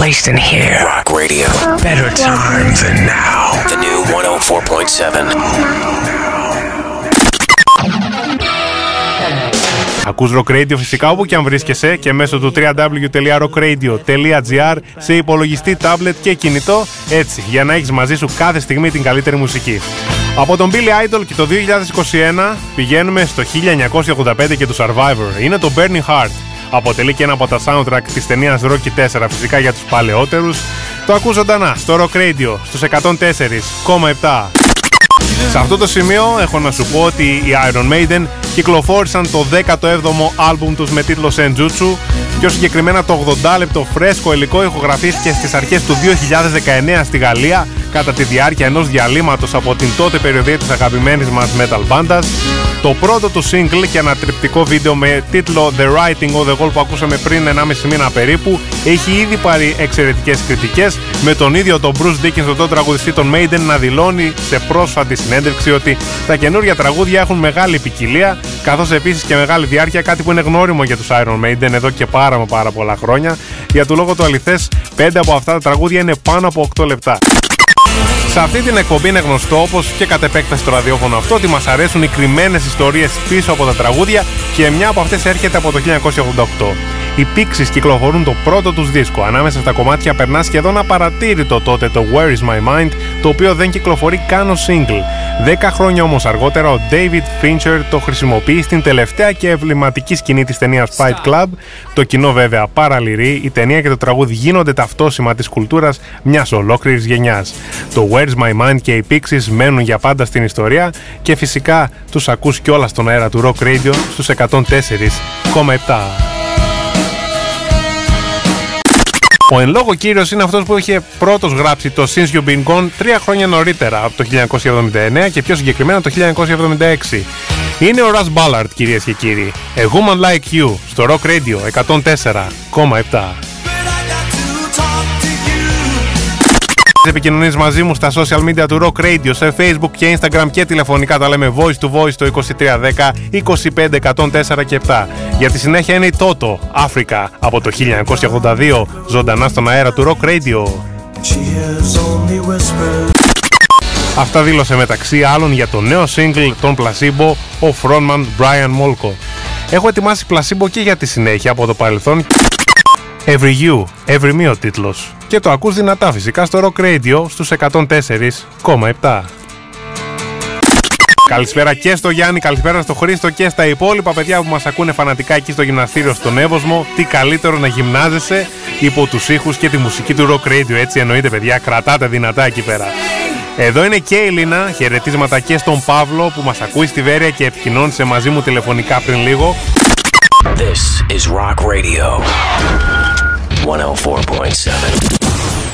placed in here. Rock Radio. Better time than now. The new 104.7. Ακούς Rock Radio φυσικά όπου και αν βρίσκεσαι και μέσω του www.rockradio.gr σε υπολογιστή, τάμπλετ και κινητό, έτσι για να έχεις μαζί σου κάθε στιγμή την καλύτερη μουσική. Από τον Billy Idol και το 2021 πηγαίνουμε στο 1985 και το Survivor. Είναι το Burning Heart. Αποτελεί και ένα από τα soundtrack της ταινίας Rocky 4, φυσικά για τους παλαιότερους. Το ακούς ζωντανά στο Rock Radio στους 104,7. Σε αυτό το σημείο έχω να σου πω ότι οι Iron Maiden κυκλοφόρησαν το 17ο άλμπουμ τους με τίτλο Sanjutsu. Πιο συγκεκριμένα το 80 λεπτό φρέσκο υλικό ηχογραφήθηκε στις αρχές του 2019 στη Γαλλία κατά τη διάρκεια ενός διαλύματος από την τότε περιοδία της αγαπημένης μας metal μπάντας. Το πρώτο του single και ένα τριπτικό βίντεο με τίτλο The Writing on the Wall που ακούσαμε πριν 1,5 μήνα περίπου έχει ήδη πάρει εξαιρετικές κριτικές, με τον ίδιο τον Bruce Dickens, τον τότε τραγουδιστή των Maiden, να δηλώνει σε πρόσφατη συνέντευξη ότι τα καινούργια τραγούδια έχουν μεγάλη ποικιλία καθώς επίσης και μεγάλη διάρκεια, κάτι που είναι γνώριμο για τους Iron Maiden εδώ και πάρα πολλά χρόνια. Για του λόγο το αληθές, 5 από αυτά τα τραγούδια είναι πάνω από 8 λεπτά. Σε αυτή την εκπομπή είναι γνωστό, όπως και κατ' επέκταση το ραδιόφωνο αυτό, ότι μας αρέσουν οι κρυμμένες ιστορίες πίσω από τα τραγούδια και μια από αυτές έρχεται από το 1988. Οι Pixies κυκλοφορούν το πρώτο τους δίσκο. Ανάμεσα στα κομμάτια περνά σχεδόν απαρατήρητο τότε το Where Is My Mind, το οποίο δεν κυκλοφορεί καν ως single. 10 χρόνια όμως αργότερα ο David Fincher το χρησιμοποιεί στην τελευταία και εμβληματική σκηνή της ταινίας Fight Club. Το κοινό βέβαια παραλυρεί, η ταινία και το τραγούδι γίνονται ταυτόσημα της κουλτούρας μιας ολόκληρης γενιάς. Το Where Is My Mind και οι Pixies μένουν για πάντα στην ιστορία και φυσικά τους ακούς κιόλα στον αέρα του Rock Radio στους 104,7. Ο εν λόγω κύριος είναι αυτός που είχε πρώτος γράψει το Since You've Been Gone 3 χρόνια νωρίτερα, από το 1979 και πιο συγκεκριμένα το 1976. Είναι ο Russ Ballard, κυρίες και κύριοι. A Woman Like You, στο Rock Radio 104,7. Επικοινωνείς μαζί μου στα social media του Rock Radio, σε Facebook και Instagram και τηλεφωνικά, τα λέμε voice to voice το 2310 25 104 και 7. Για τη συνέχεια είναι η Toto, Afrika, από το 1982, ζωντανά στον αέρα του Rock Radio. Αυτά δήλωσε μεταξύ άλλων για το νέο single των Placebo ο frontman Brian Molko. Έχω ετοιμάσει Placebo και για τη συνέχεια από το παρελθόν. Every You, Every Me ο τίτλος. Και το ακούς δυνατά φυσικά στο Rock Radio στους 104,7. Καλησπέρα και στο Γιάννη, καλησπέρα στο Χρήστο και στα υπόλοιπα παιδιά που μας ακούνε φανατικά εκεί στο γυμναστήριο στον Εύωσμο. Τι καλύτερο να γυμνάζεσαι υπό τους ήχους και τη μουσική του Rock Radio, έτσι εννοείται παιδιά, κρατάτε δυνατά εκεί πέρα. Εδώ είναι και η Λίνα, χαιρετίσματα και στον Παύλο που μας ακούει στη Βέρεια και επικοινώνησε μαζί μου τηλεφωνικά πριν λίγο. This is Rock Radio 104.7.